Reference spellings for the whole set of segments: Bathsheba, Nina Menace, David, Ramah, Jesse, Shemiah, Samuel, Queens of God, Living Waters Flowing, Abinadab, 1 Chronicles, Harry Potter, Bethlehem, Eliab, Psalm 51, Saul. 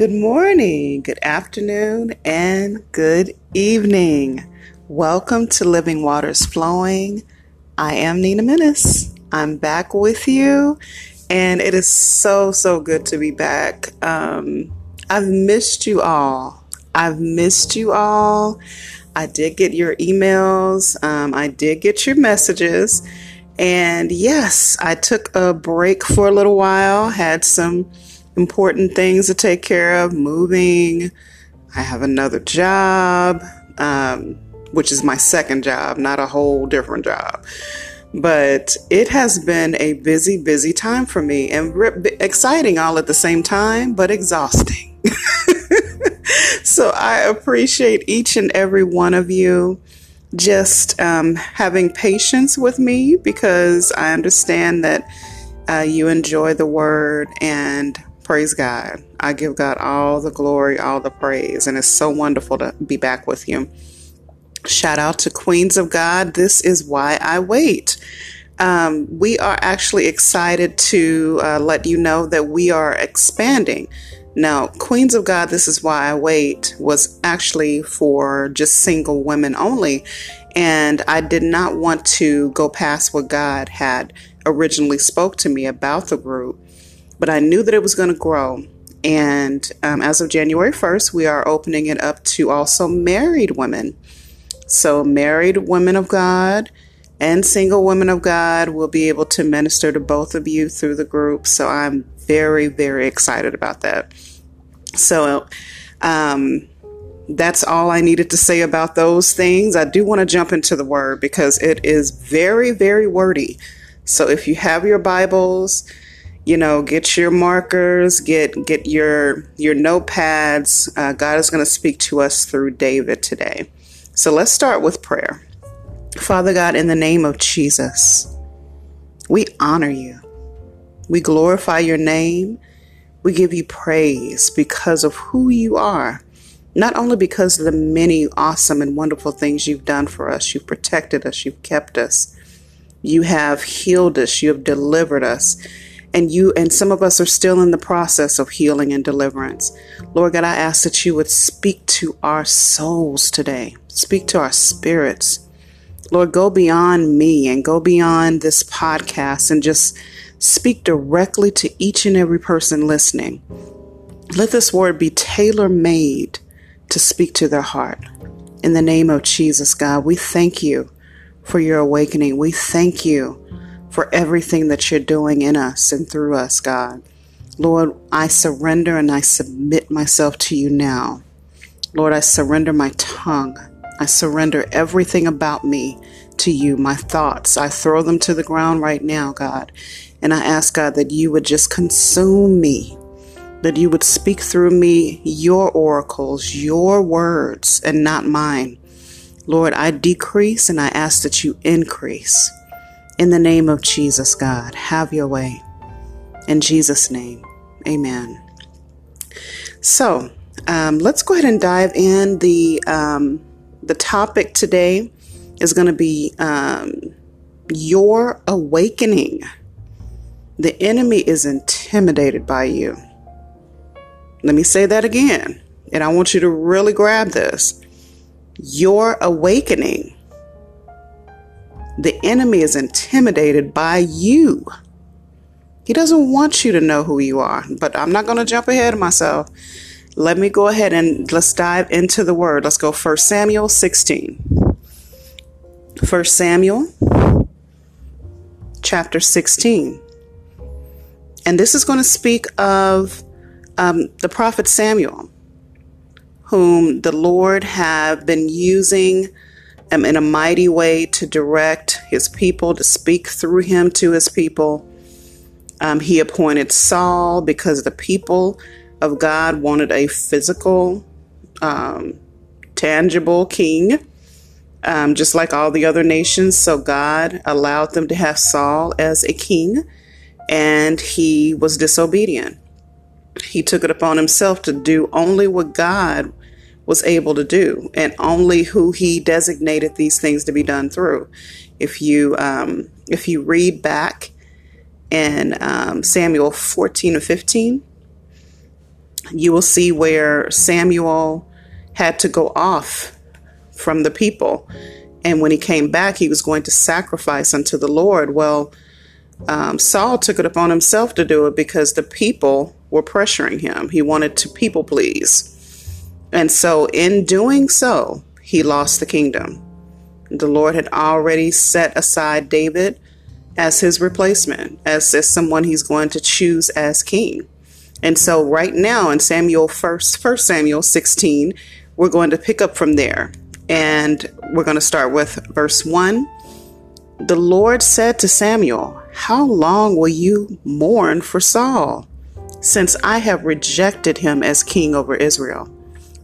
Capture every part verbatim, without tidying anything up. Good morning, good afternoon, and good evening. Welcome to Living Waters Flowing. I am Nina Menace. I'm back with you, and it is so, so good to be back. Um, I've missed you all. I've missed you all. I did get your emails. Um, I did get your messages. And yes, I took a break for a little while, had some important things to take care of, moving. I have another job, um, which is my second job, not a whole different job. But it has been a busy, busy time for me, and re- exciting all at the same time, but exhausting. So I appreciate each and every one of you just um, having patience with me, because I understand that uh, you enjoy the word, and praise God. I give God all the glory, all the praise, and it's so wonderful to be back with you. Shout out to Queens of God. This is why I wait. Um, we are actually excited to uh, let you know that we are expanding. Now, Queens of God, This Is Why I Wait was actually for just single women only. And I did not want to go past what God had originally spoke to me about the group, but I knew that it was going to grow. And um, as of January first, we are opening it up to also married women. So married women of God and single women of God will be able to minister to both of you through the group. So I'm very, very excited about that. So um, that's all I needed to say about those things. I do want to jump into the word, because it is very, very wordy. So if you have your Bibles, you know, get your markers, get get your, your notepads. Uh, God is going to speak to us through David today. So let's start with prayer. Father God, in the name of Jesus, we honor you. We glorify your name. We give you praise because of who you are. Not only because of the many awesome and wonderful things you've done for us. You've protected us. You've kept us. You have healed us. You have delivered us. And you and some of us are still in the process of healing and deliverance. Lord God, I ask that you would speak to our souls today. Speak to our spirits. Lord, go beyond me and go beyond this podcast and just speak directly to each and every person listening. Let this word be tailor-made to speak to their heart. In the name of Jesus, God, we thank you for your awakening. We thank you for everything that you're doing in us and through us, God. Lord, I surrender and I submit myself to you now. Lord, I surrender my tongue. I surrender everything about me to you, my thoughts. I throw them to the ground right now, God. And I ask, God, that you would just consume me, that you would speak through me your oracles, your words, and not mine. Lord, I decrease and I ask that you increase. In the name of Jesus, God, have your way. In Jesus' name, amen. So um, let's go ahead and dive in. The... Um, The topic today is going to be um, your awakening. The enemy is intimidated by you. Let me say that again, and I want you to really grab this. Your awakening. The enemy is intimidated by you. He doesn't want you to know who you are, but I'm not going to jump ahead of myself. Let me go ahead and let's dive into the word. Let's go First Samuel sixteen. First Samuel chapter sixteen. And this is going to speak of um, the prophet Samuel, whom the Lord have been using um, in a mighty way to direct his people, to speak through him to his people. Um, he appointed Saul because the people of God wanted a physical, um, tangible king, um, just like all the other nations. So God allowed them to have Saul as a king, and he was disobedient. He took it upon himself to do only what God was able to do, and only who he designated these things to be done through. If you, um, if you read back in um, Samuel fourteen and fifteen, you will see where Samuel had to go off from the people. And when he came back, he was going to sacrifice unto the Lord. Well, um, Saul took it upon himself to do it because the people were pressuring him. He wanted to people please. And so in doing so, he lost the kingdom. The Lord had already set aside David as his replacement, as, as someone he's going to choose as king. And so right now in Samuel first, First Samuel sixteen, we're going to pick up from there. And we're going to start with verse one. The Lord said to Samuel, "How long will you mourn for Saul, since I have rejected him as king over Israel?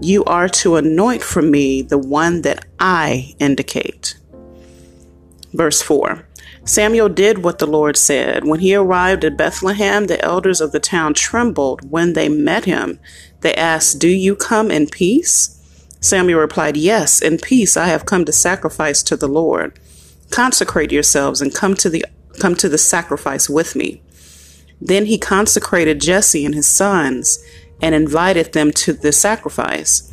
You are to anoint for me the one that I indicate." Verse four. Samuel did what the Lord said. When he arrived at Bethlehem, the elders of the town trembled when they met him. They asked, "Do you come in peace?" Samuel replied, "Yes, in peace I have come to sacrifice to the Lord. Consecrate yourselves and come to the come to the sacrifice with me." Then he consecrated Jesse and his sons and invited them to the sacrifice.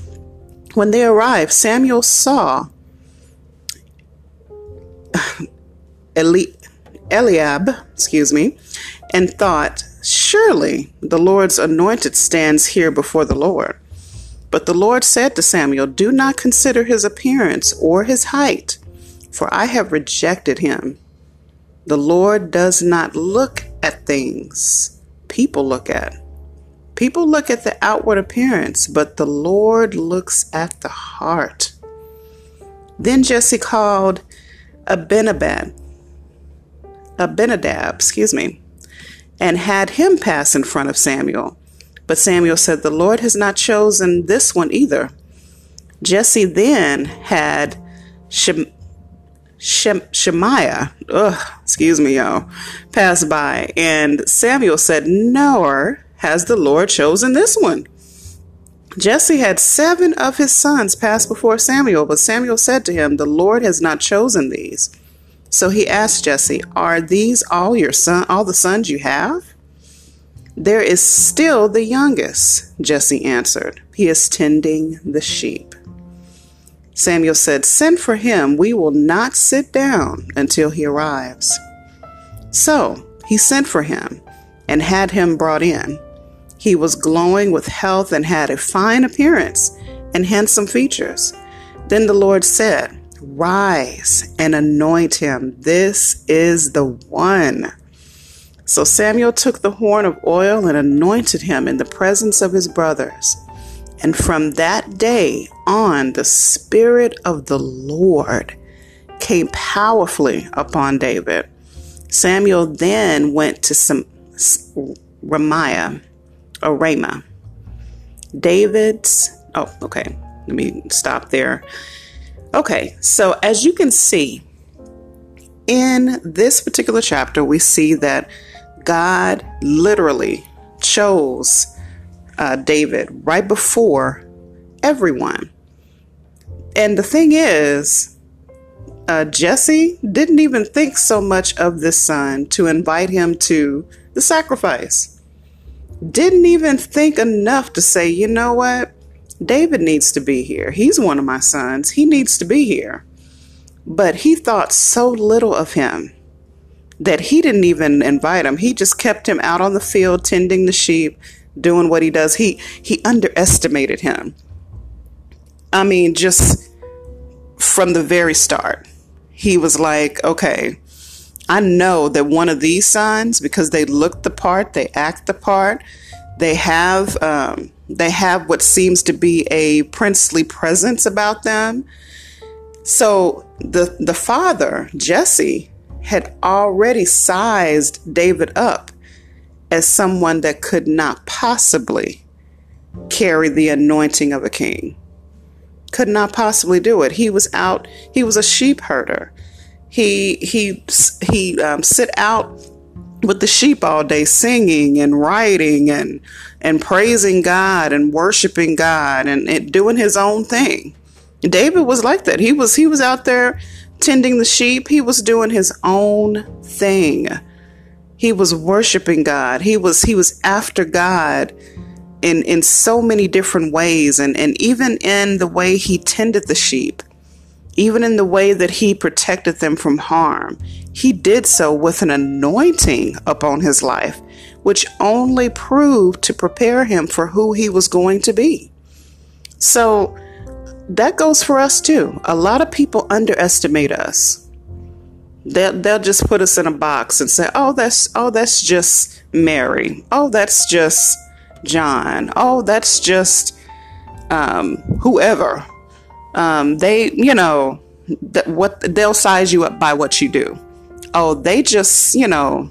When they arrived, Samuel saw Eli- Eliab, excuse me, and thought, "Surely the Lord's anointed stands here before the Lord." But the Lord said to Samuel, "Do not consider his appearance or his height, for I have rejected him. The Lord does not look at things people look at. People look at the outward appearance, but the Lord looks at the heart." Then Jesse called Abinadab, Abinadab, excuse me, and had him pass in front of Samuel. But Samuel said, "The Lord has not chosen this one either." Jesse then had Shem, Shem, Shemiah, ugh, excuse me, y'all, pass by, and Samuel said, "Nor has the Lord chosen this one?" Jesse had seven of his sons pass before Samuel, but Samuel said to him, "The Lord has not chosen these." So he asked Jesse, "Are these all your son, all the sons you have?" "There is still the youngest," Jesse answered. "He is tending the sheep." Samuel said, "Send for him. We will not sit down until he arrives." So he sent for him and had him brought in. He was glowing with health and had a fine appearance and handsome features. Then the Lord said, "Rise and anoint him. This is the one." So Samuel took the horn of oil and anointed him in the presence of his brothers. And from that day on, the Spirit of the Lord came powerfully upon David. Samuel then went to some Ramah, or Ramah. David's, oh, okay, let me stop there. Okay, so as you can see, in this particular chapter, we see that God literally chose uh, David right before everyone. And the thing is, uh, Jesse didn't even think so much of this son to invite him to the sacrifice. Didn't even think enough to say, "You know what? David needs to be here. He's one of my sons. He needs to be here." But he thought so little of him that he didn't even invite him. He just kept him out on the field, tending the sheep, doing what he does. He, he underestimated him. I mean, just from the very start, he was like, "Okay, I know that one of these sons, because they look the part, they act the part, they have um, they have what seems to be a princely presence about them." So the the father, Jesse, had already sized David up as someone that could not possibly carry the anointing of a king. could not possibly do it. He was out. He was a sheep herder. He he he um, sit out with the sheep all day, singing and writing and and praising God and worshiping God and, and doing his own thing. David was like that. He was he was out there tending the sheep. He was doing his own thing. He was worshiping God. He was he was after God in in so many different ways, and and even in the way he tended the sheep, even in the way that he protected them from harm. He did so with an anointing upon his life, which only proved to prepare him for who he was going to be. So that goes for us too. A lot of people underestimate us. They'll, they'll just put us in a box and say, oh, that's, oh, that's just Mary. Oh, that's just John. Oh, that's just um, whoever. Um, they, you know, th- what they'll size you up by what you do. Oh, they just, you know,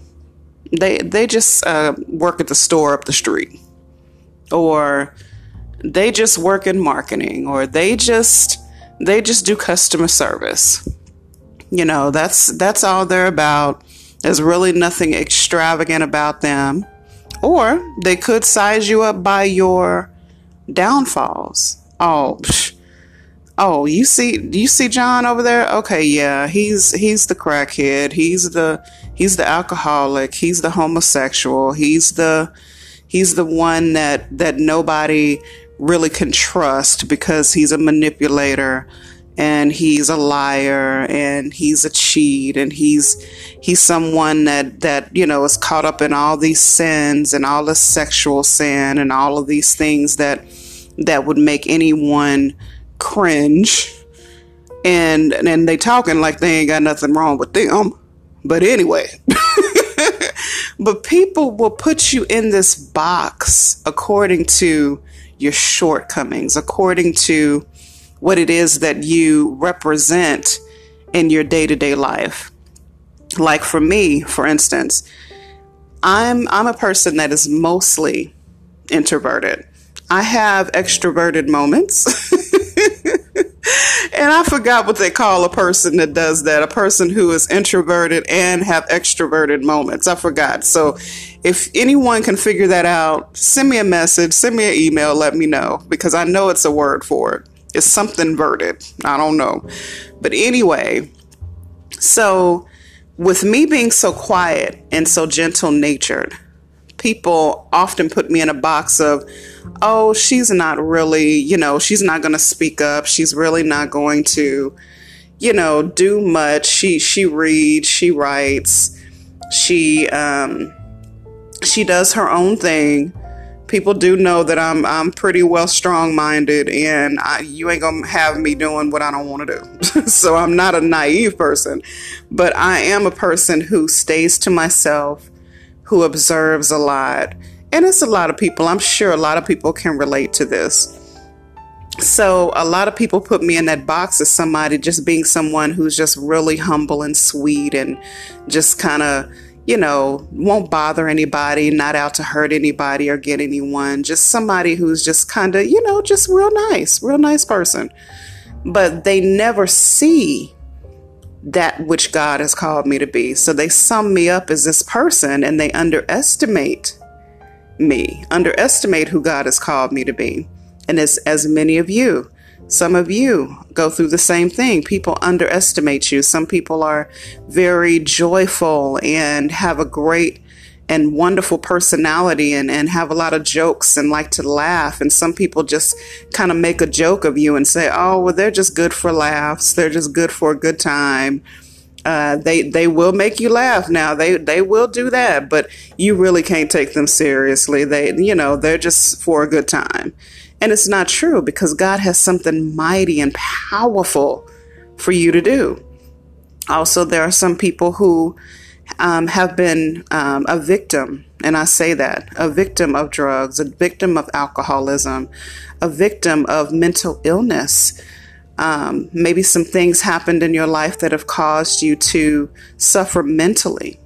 they they just uh, work at the store up the street, or they just work in marketing, or they just they just do customer service. You know, that's that's all they're about. There's really nothing extravagant about them. Or they could size you up by your downfalls. Oh, psh. Oh, you see, you see John over there? Okay, yeah, he's he's the crackhead. He's the he's the alcoholic. He's the homosexual. He's the he's the one that that nobody really can trust because he's a manipulator, and he's a liar, and he's a cheat, and he's he's someone that that you know is caught up in all these sins and all the sexual sin and all of these things that that would make anyone cringe, and and they talking like they ain't got nothing wrong with them, but anyway. But people will put you in this box according to your shortcomings, according to what it is that you represent in your day-to-day life. Like for me, for instance, I'm I'm a person that is mostly introverted. I have extroverted moments. And I forgot what they call a person that does that, a person who is introverted and have extroverted moments. I forgot. So if anyone can figure that out, send me a message, send me an email, let me know, because I know it's a word for it. It's something verted. I don't know. But anyway, so with me being so quiet and so gentle natured, people often put me in a box of, oh, she's not really, you know, she's not going to speak up. She's really not going to, you know, do much. She she reads, she writes, she um, she does her own thing. People do know that I'm I'm pretty well strong minded, and I, you ain't gonna have me doing what I don't want to do. So I'm not a naive person, but I am a person who stays to myself, who observes a lot. And it's a lot of people. I'm sure a lot of people can relate to this. So a lot of people put me in that box as somebody just being someone who's just really humble and sweet and just kind of, you know, won't bother anybody, not out to hurt anybody or get anyone. Just somebody who's just kind of, you know, just real nice, real nice person. But they never see that which God has called me to be. So they sum me up as this person, and they underestimate me, underestimate who God has called me to be. And as, as many of you, some of you go through the same thing. People underestimate you. Some people are very joyful and have a great and wonderful personality and, and have a lot of jokes and like to laugh. And some people just kind of make a joke of you and say, oh, well, they're just good for laughs. They're just good for a good time. Uh, they they will make you laugh now. They they will do that, but you really can't take them seriously. They, you know, they're just for a good time. And it's not true, because God has something mighty and powerful for you to do. Also, there are some people who Um, have been um, a victim, and I say that, a victim of drugs, a victim of alcoholism, a victim of mental illness. Um, maybe some things happened in your life that have caused you to suffer mentally,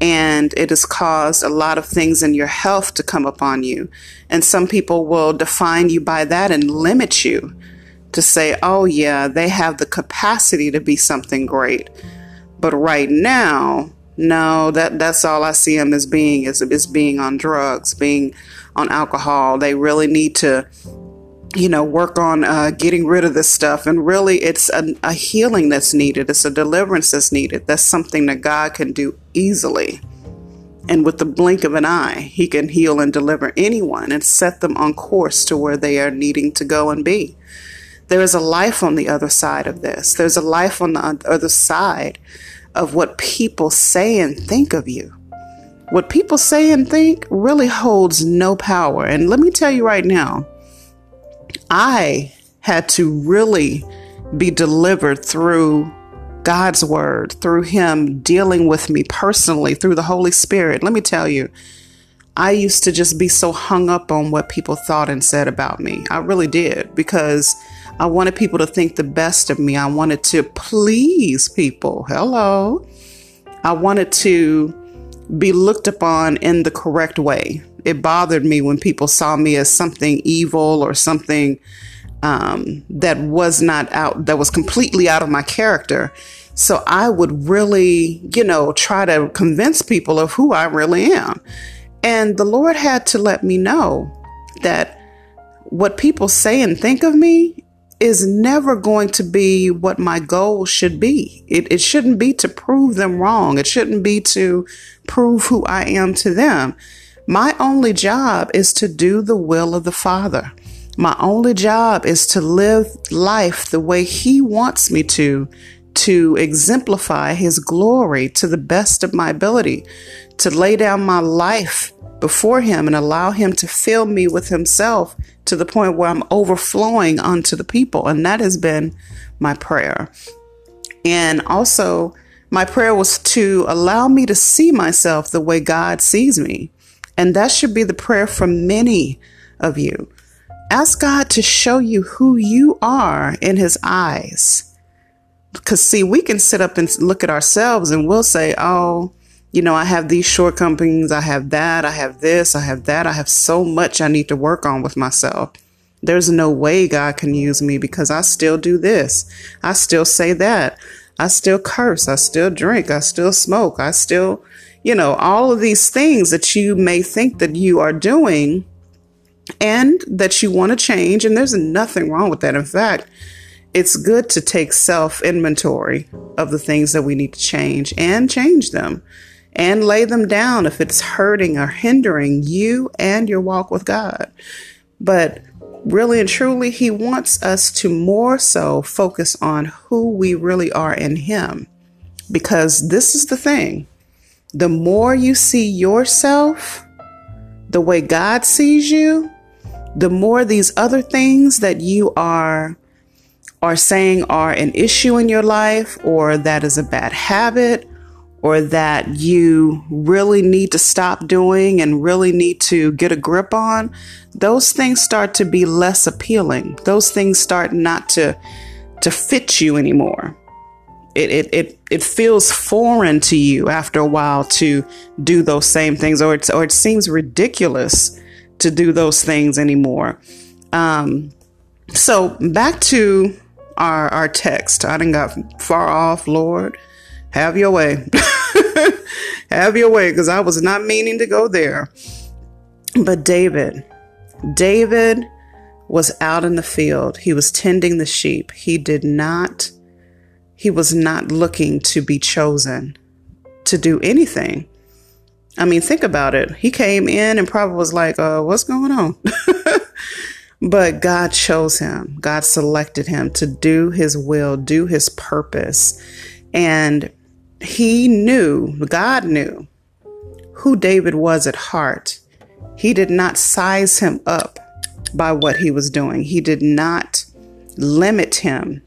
and it has caused a lot of things in your health to come upon you. And some people will define you by that and limit you to say, oh yeah, they have the capacity to be something great. But right now, no, that, that's all I see them as being, is, is being on drugs, being on alcohol. They really need to, you know, work on uh, getting rid of this stuff. And really, it's a, a healing that's needed. It's a deliverance that's needed. That's something that God can do easily. And with the blink of an eye, he can heal and deliver anyone and set them on course to where they are needing to go and be. There is a life on the other side of this. There's a life on the other side of what people say and think of you. What people say and think really holds no power. And let me tell you right now, I had to really be delivered through God's word, through him dealing with me personally, through the Holy Spirit. Let me tell you, I used to just be so hung up on what people thought and said about me. I really did, because I wanted people to think the best of me. I wanted to please people. Hello. I wanted to be looked upon in the correct way. It bothered me when people saw me as something evil or something um, that was not out, that was completely out of my character. So I would really, you know, try to convince people of who I really am. And the Lord had to let me know that what people say and think of me is never going to be what my goal should be. It, it shouldn't be to prove them wrong. It shouldn't be to prove who I am to them. My only job is to do the will of the Father. My only job is to live life the way he wants me to, to exemplify his glory to the best of my ability, to lay down my life before him and allow him to fill me with himself to the point where I'm overflowing onto the people. And that has been my prayer. And also, my prayer was to allow me to see myself the way God sees me. And that should be the prayer for many of you. Ask God to show you who you are in his eyes. Because, see, we can sit up and look at ourselves and we'll say, oh, you know, I have these shortcomings. I have that. I have this. I have that. I have so much I need to work on with myself. There's no way God can use me because I still do this. I still say that. I still curse. I still drink. I still smoke. I still, you know, all of these things that you may think that you are doing and that you want to change. And there's nothing wrong with that. In fact, it's good to take self-inventory of the things that we need to change and change them and lay them down if it's hurting or hindering you and your walk with God. But really and truly, he wants us to more so focus on who we really are in him. Because this is the thing. The more you see yourself the way God sees you, the more these other things that you are are saying are an issue in your life, or that is a bad habit, or that you really need to stop doing and really need to get a grip on, those things start to be less appealing. Those things start not to to fit you anymore. It, it, it, it feels foreign to you after a while to do those same things, or, it's, or it seems ridiculous to do those things anymore. Um, so back to Our, our text. I didn't got far off. Lord, have your way. Have your way, because I was not meaning to go there. But David, David was out in the field. He was tending the sheep. He did not, he was not looking to be chosen to do anything. I mean, think about it. He came in and probably was like, uh, what's going on? But God chose him. God selected him to do his will, do his purpose. And he knew, God knew who David was at heart. He did not size him up by what he was doing. He did not limit him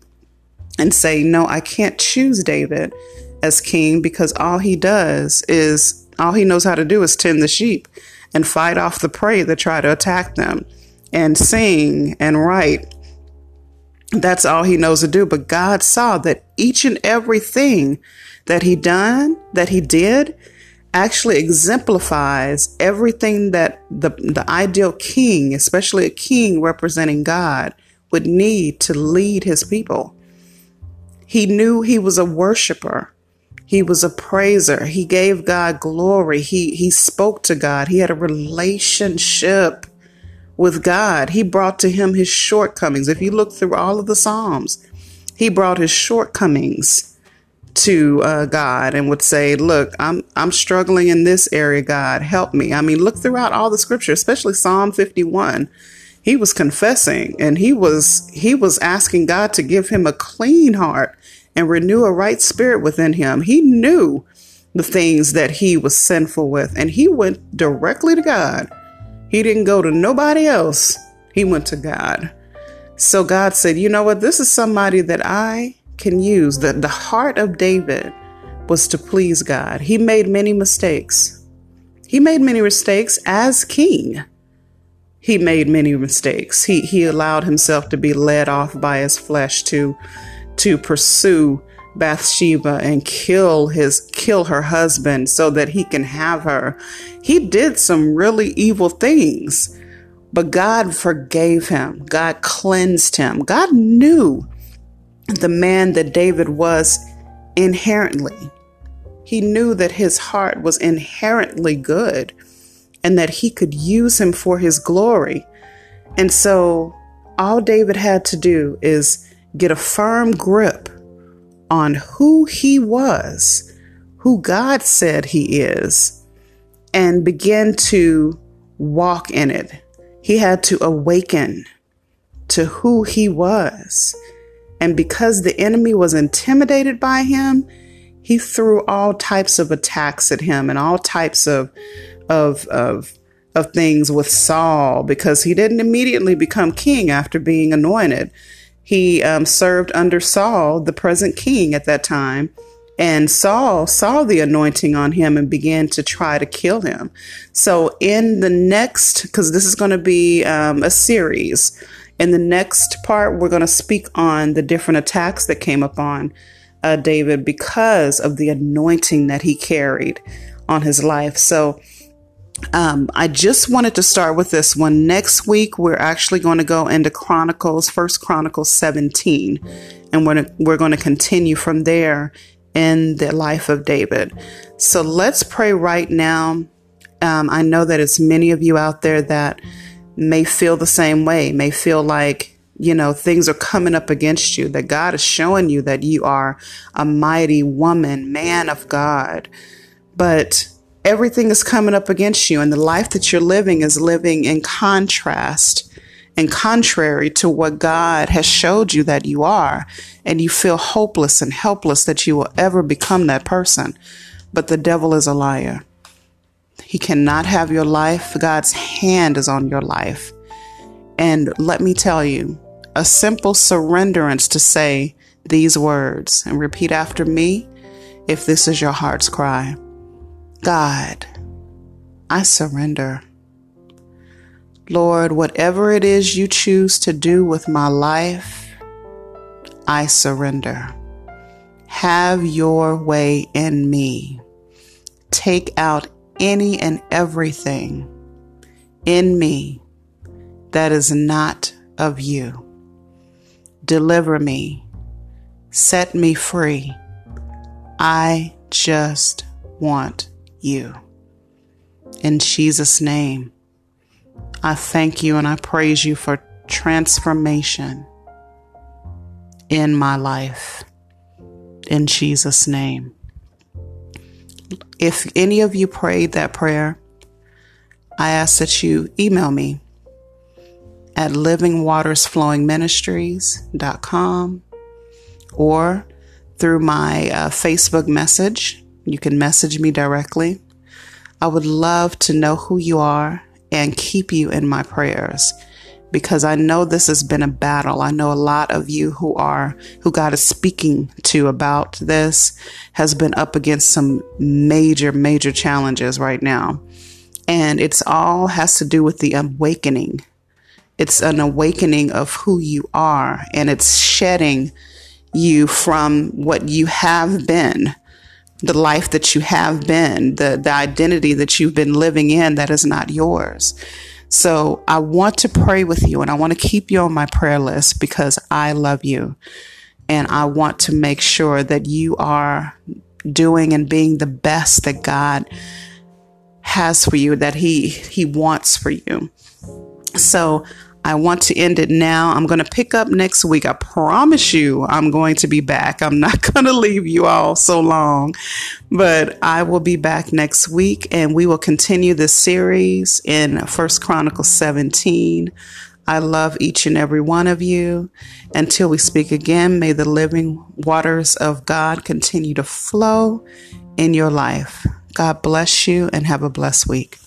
and say, no, I can't choose David as king because all he does is, all he knows how to do is tend the sheep and fight off the prey that try to attack them, and sing and write. That's all he knows to do. But God saw that each and everything that he done, that he did, actually exemplifies everything that the, the ideal king, especially a king representing God, would need to lead his people. He knew he was a worshiper. He was a praiser. He gave God glory. He, he spoke to God. He had a relationship with God. He brought to him his shortcomings. If you look through all of the Psalms, he brought his shortcomings to uh, God and would say, look, I'm I'm struggling in this area, God, help me. I mean, look throughout all the scripture, especially Psalm fifty-one. He was confessing and he was he was asking God to give him a clean heart and renew a right spirit within him. He knew the things that he was sinful with, and he went directly to God. He didn't go to nobody else. He went to God. So God said, you know what? This is somebody that I can use. That the heart of David was to please God. He made many mistakes. He made many mistakes as king. He made many mistakes. He he allowed himself to be led off by his flesh to to pursue Bathsheba and kill his kill her husband so that he can have her. He did some really evil things, but God forgave him. God cleansed him. God knew the man that David was inherently. He knew that his heart was inherently good and that he could use him for his glory. And so all David had to do is get a firm grip on who he was, who God said he is, and begin to walk in it. He had to awaken to who he was. And because the enemy was intimidated by him, he threw all types of attacks at him and all types of, of, of, of things with Saul, because he didn't immediately become king after being anointed. He um, served under Saul, the present king at that time. And Saul saw the anointing on him and began to try to kill him. So in the next, because this is going to be um, a series, in the next part, we're going to speak on the different attacks that came upon uh, David because of the anointing that he carried on his life. So um, I just wanted to start with this one. Next week, we're actually going to go into Chronicles, First Chronicles seventeen, and we're, we're going to continue from there in the life of David. So let's pray right now. Um, I know that it's many of you out there that may feel the same way, may feel like, you know, things are coming up against you, that God is showing you that you are a mighty woman, man of God, but everything is coming up against you. And the life that you're living is living in contrast and contrary to what God has showed you that you are. And you feel hopeless and helpless that you will ever become that person. But the devil is a liar. He cannot have your life. God's hand is on your life. And let me tell you, a simple surrenderance to say these words and repeat after me, if this is your heart's cry. God, I surrender. Lord, whatever it is you choose to do with my life, I surrender. Have your way in me. Take out any and everything in me that is not of you. Deliver me. Set me free. I just want you. In Jesus' name, I thank you and I praise you for transformation in my life. In Jesus' name. If any of you prayed that prayer, I ask that you email me at living waters flowing ministries dot com or through my uh, Facebook message. You can message me directly. I would love to know who you are and keep you in my prayers, because I know this has been a battle. I know a lot of you who are, who God is speaking to about this has been up against some major, major challenges right now. And it's all has to do with the awakening. It's an awakening of who you are, and it's shedding you from what you have been, the life that you have been, the, the identity that you've been living in that is not yours. So I want to pray with you, and I want to keep you on my prayer list because I love you. And I want to make sure that you are doing and being the best that God has for you, that he, he wants for you. So I want to end it now. I'm going to pick up next week. I promise you I'm going to be back. I'm not going to leave you all so long, but I will be back next week, and we will continue this series in First Chronicles seventeen. I love each and every one of you. Until we speak again, may the living waters of God continue to flow in your life. God bless you and have a blessed week.